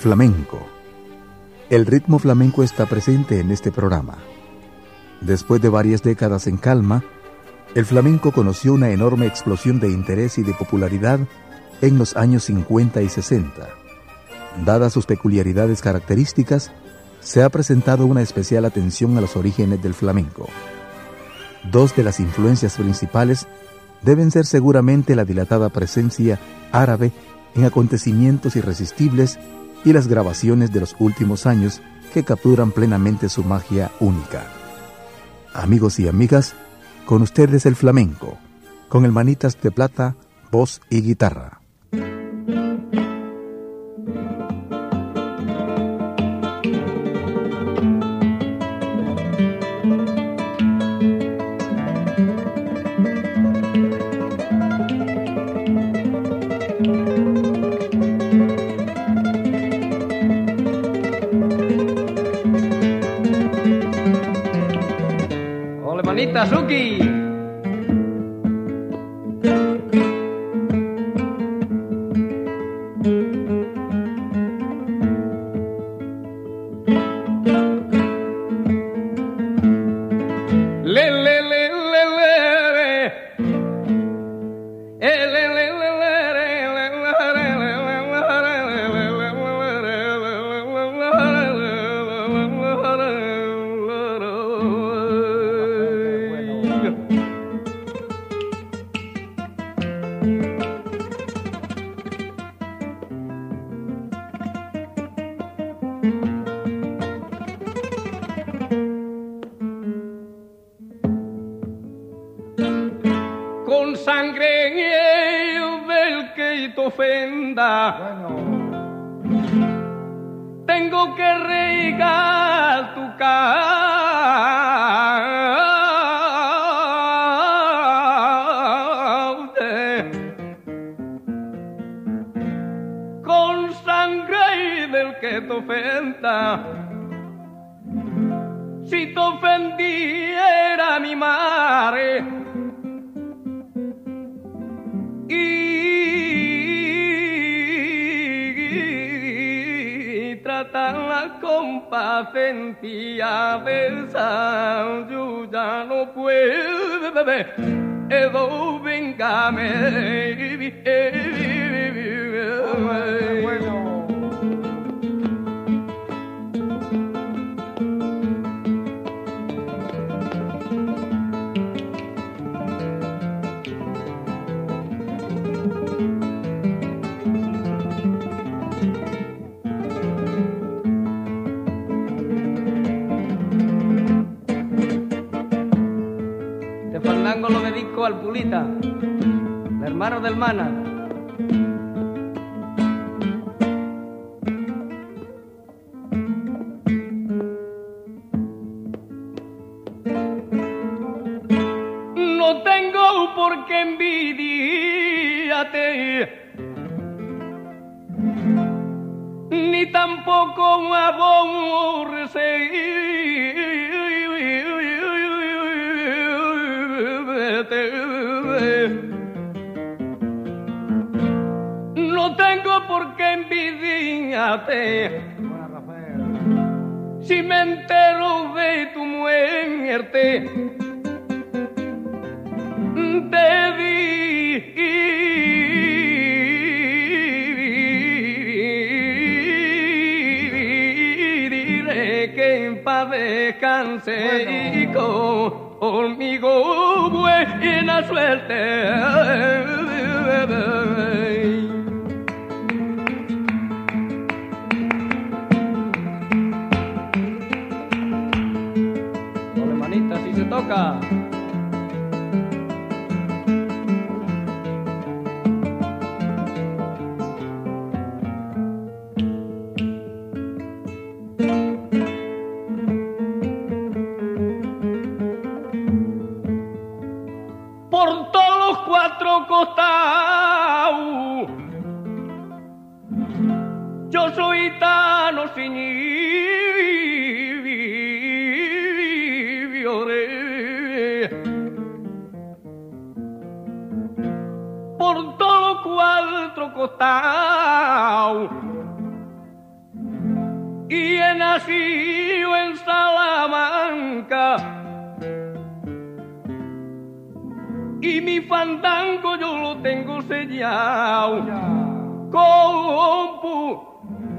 Flamenco. El ritmo flamenco está presente en este programa. Después de varias décadas en calma, el flamenco conoció una enorme explosión de interés y de popularidad en los años 50 y 60. Dadas sus peculiaridades características, se ha presentado una especial atención a los orígenes del flamenco. Dos de las influencias principales deben ser seguramente la dilatada presencia árabe en acontecimientos irresistibles y las grabaciones de los últimos años que capturan plenamente su magia única. Amigos y amigas, con ustedes el flamenco, con el Manitas de Plata, voz y guitarra. Si te ofendiera mi madre y tratarla con paciencia, besar, yo ya no puedo, bebé, Edo, vengame. Bueno. Lo dedico al Pulita, el hermano del Mana. No tengo por qué envidiarte, ni tampoco aborrecer. porque envidia te... Si me entero de tu muerte, te diré que en paz descanse y conmigo buena suerte. Toca. Por todos los cuatro costados yo soy tan ciñido. Por todos cuatro costados y he nacido en Salamanca y mi fandango yo lo tengo sellado con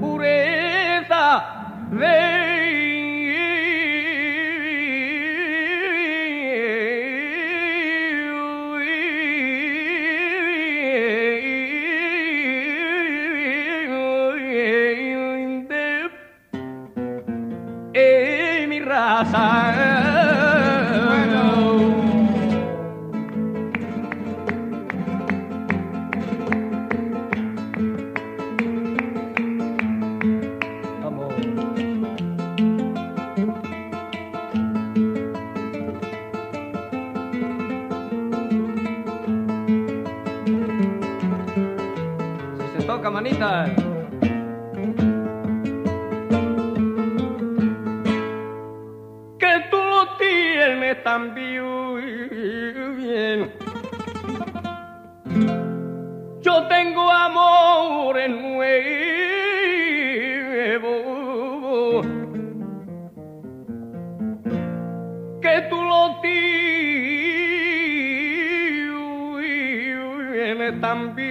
pureza de Manitas. Que tú lo tienes tan bien. Yo tengo amores nuevos. Que tú lo tienes tan bien.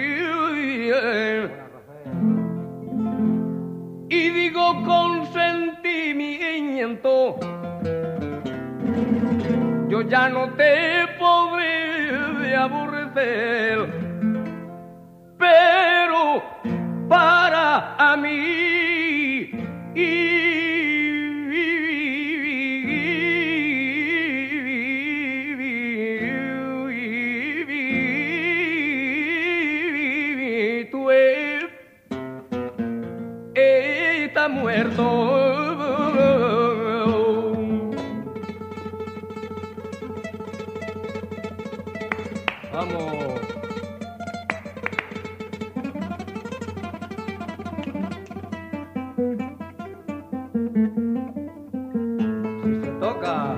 Y digo con sentimiento, yo ya no te podré aborrecer, pero para mí muerto. Vamos. Si se toca.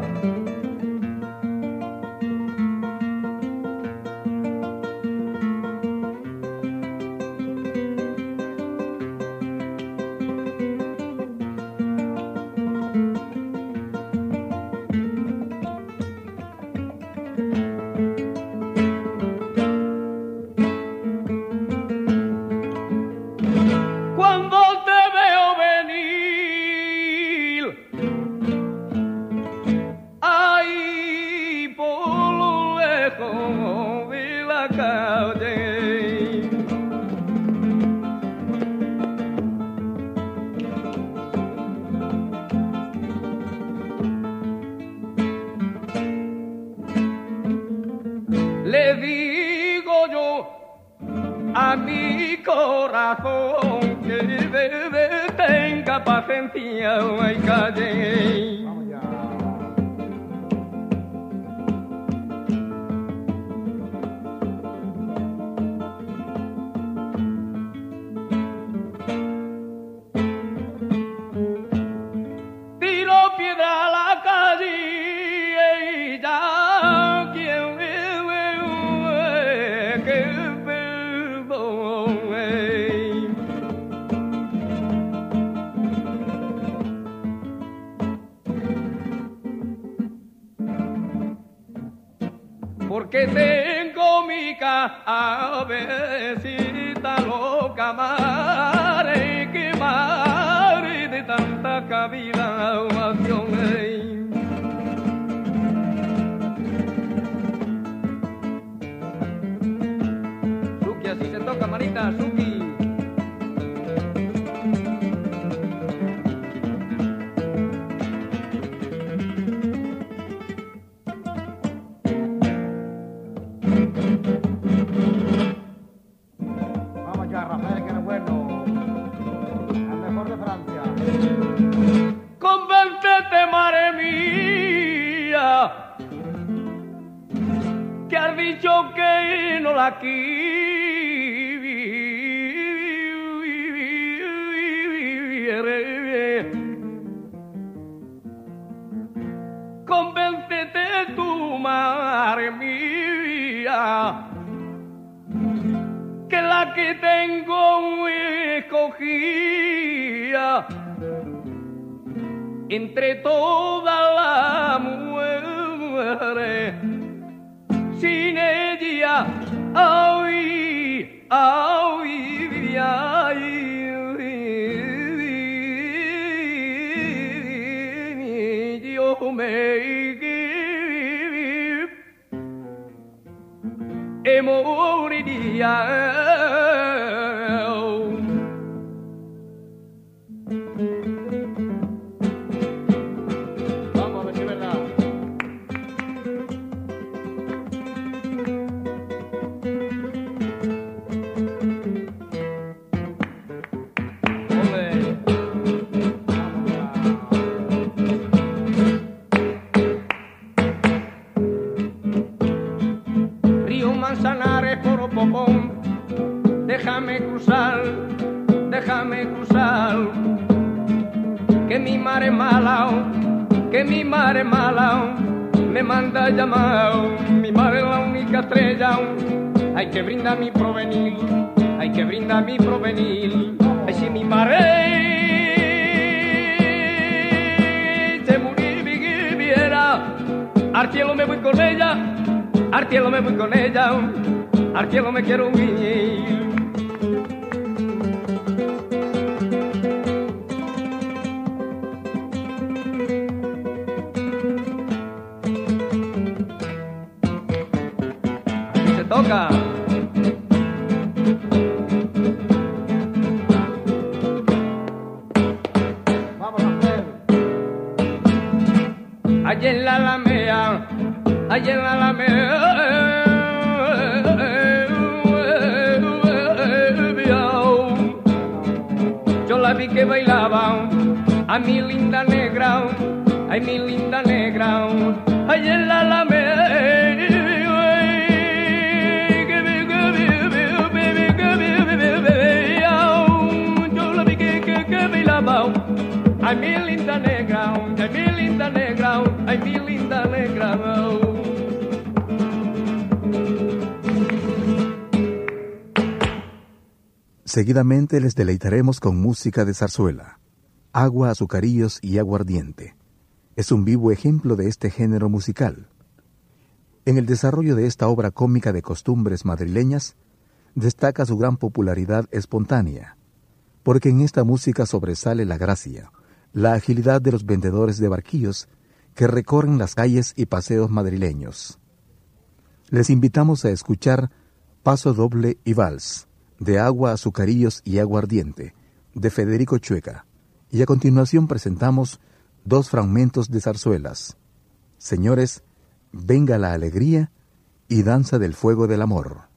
que tengo mi cabecita loca, madre, que madre de tanta cavilación. Suki, así se toca, manita, Suki. Convéncete tu madre mía, que la que tengo escogía entre todas las mujeres, sin ella yo me moriría. Déjame cruzar, déjame cruzar, que mi mar es mala, que mi mar es mala, me manda a llamar. Mi mar es la única estrella, hay que brindar mi porvenir, hay que brindar mi porvenir. Ay, si mi mar se muriera, al cielo me voy con ella, al cielo me voy con ella, al cielo me quiero unir. Toca. Vamos a hacer. Allí en la Alamea, allí en la Alamea, yo la vi que bailaba, a mi linda negra, ay mi linda negra, allí en la Alamea. Ay, mi linda negra, ay, mi linda negra, ay, mi linda negra. Seguidamente les deleitaremos con música de zarzuela, agua, azucarillos y aguardiente. Es un vivo ejemplo de este género musical. En el desarrollo de esta obra cómica de costumbres madrileñas, destaca su gran popularidad espontánea, porque en esta música sobresale la gracia, la agilidad de los vendedores de barquillos que recorren las calles y paseos madrileños. Les invitamos a escuchar Paso Doble y Vals, de agua, azucarillos y aguardiente, de Federico Chueca. Y a continuación presentamos dos fragmentos de zarzuelas. Señores, venga la alegría y danza del fuego del amor.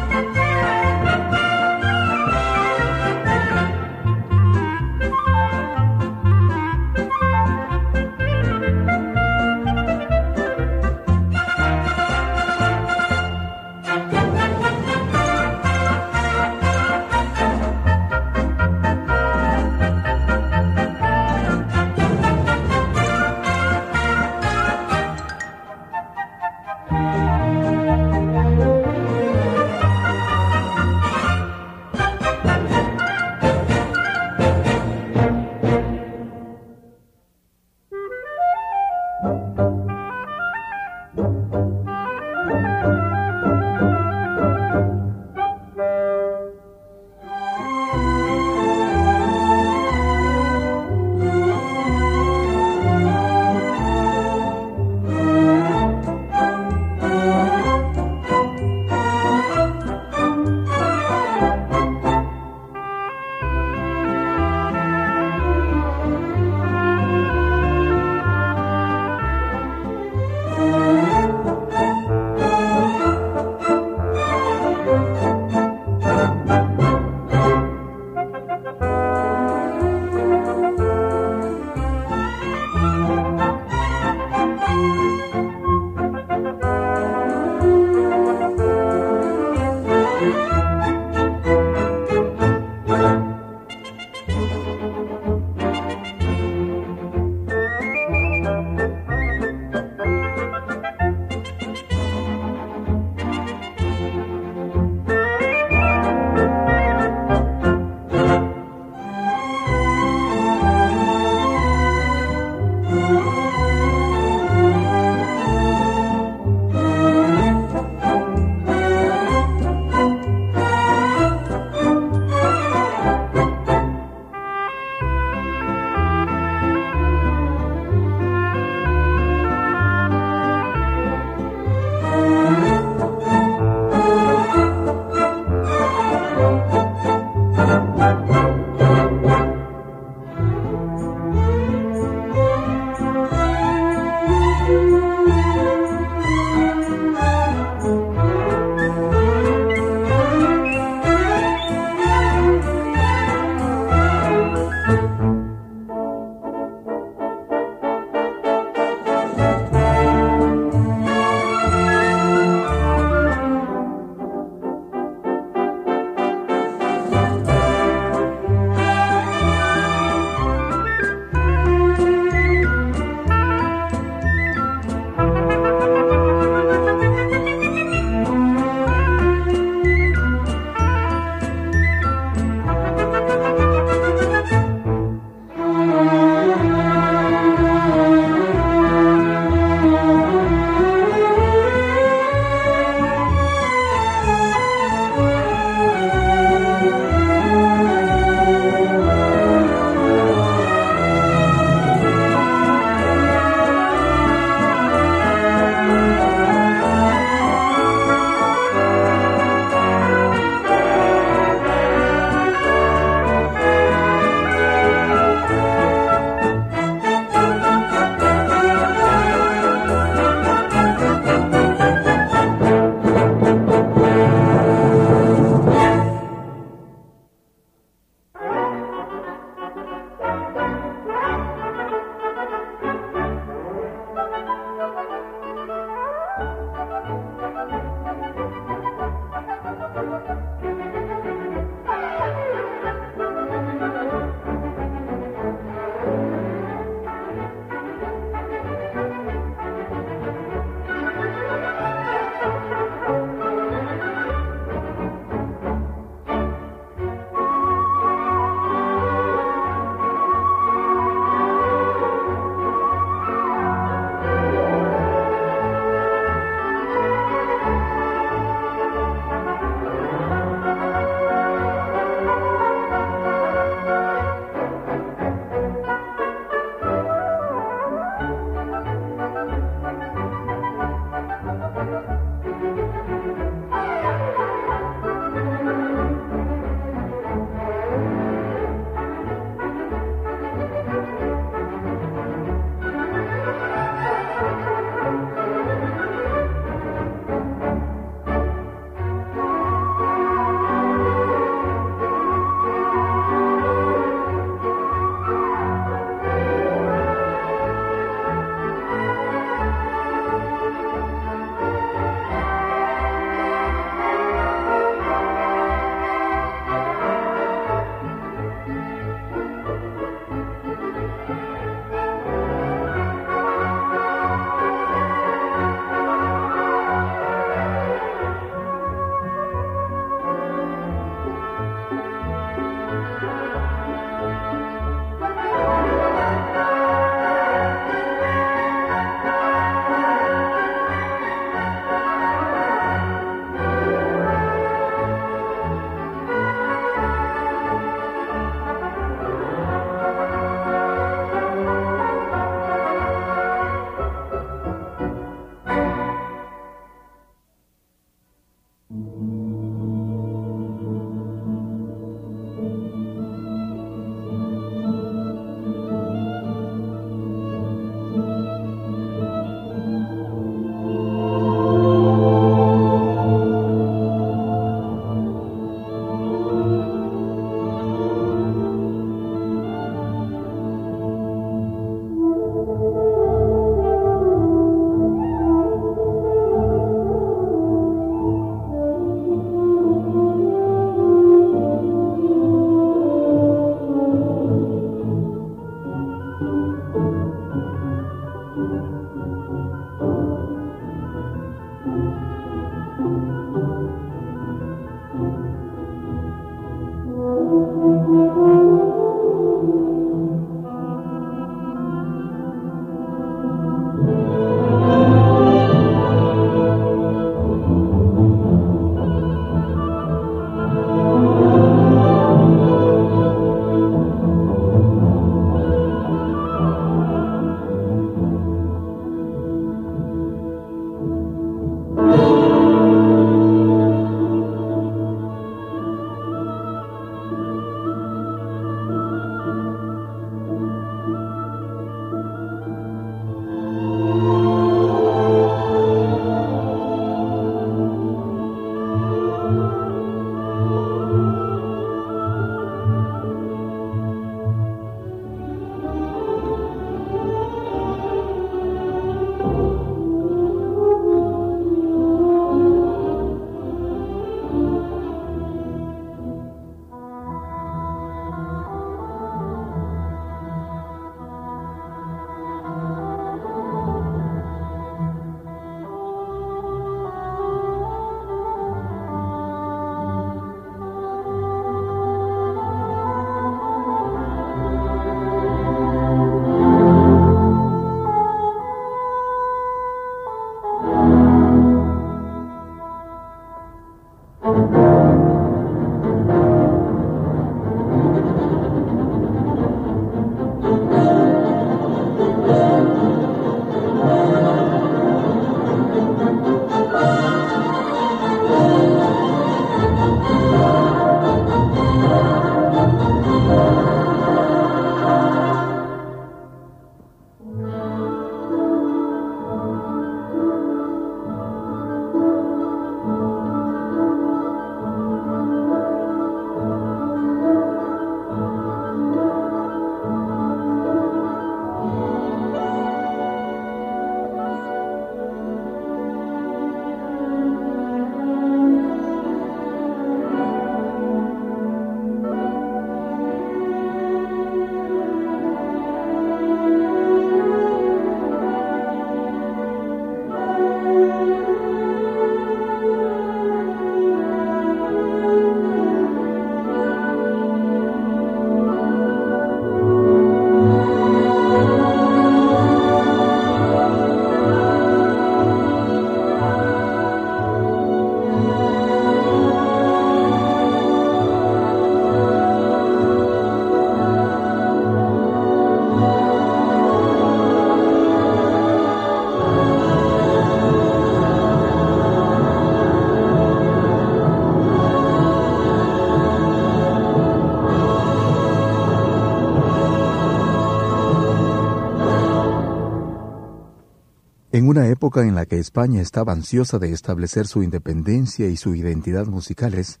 una época en la que España estaba ansiosa de establecer su independencia y su identidad musicales,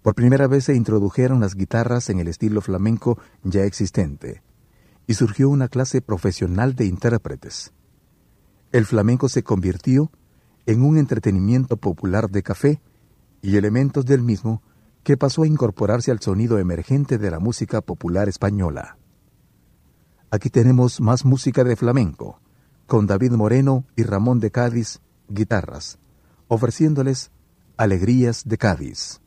por primera vez se introdujeron las guitarras en el estilo flamenco ya existente, y surgió una clase profesional de intérpretes. El flamenco se convirtió en un entretenimiento popular de café y elementos del mismo que pasó a incorporarse al sonido emergente de la música popular española. Aquí tenemos más música de flamenco, con David Moreno y Ramón de Cádiz, guitarras, ofreciéndoles Alegrías de Cádiz.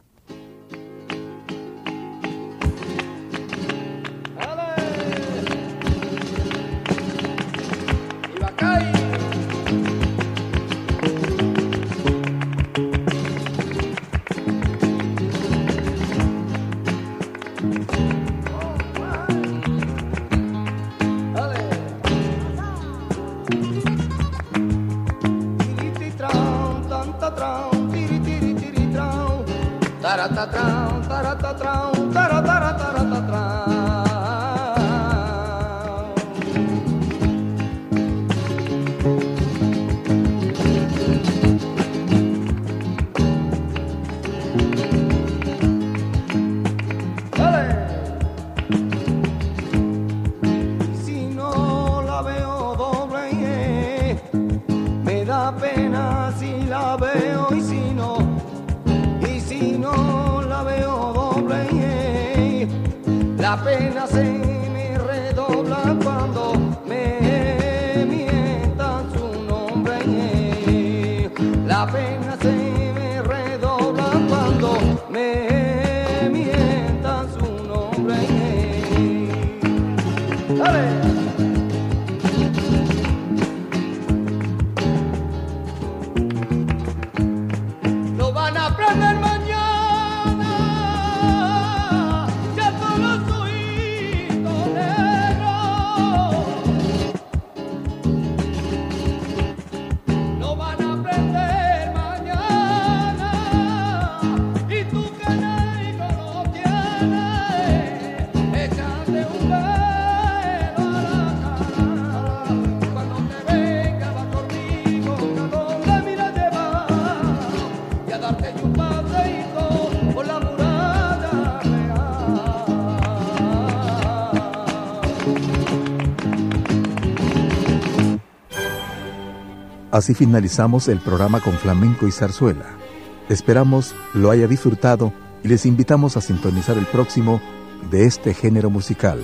Así finalizamos el programa con flamenco y zarzuela. Esperamos lo haya disfrutado y les invitamos a sintonizar el próximo de este género musical.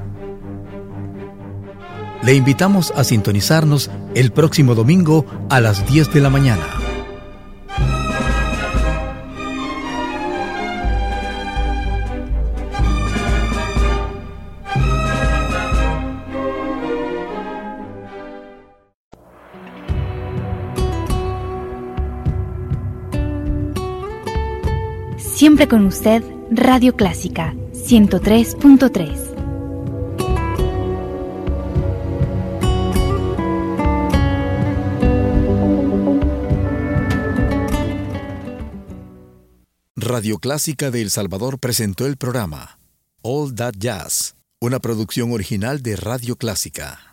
Le invitamos a sintonizarnos el próximo domingo a las 10 de la mañana. Siempre con usted, Radio Clásica 103.3. Radio Clásica de El Salvador presentó el programa All That Jazz, una producción original de Radio Clásica.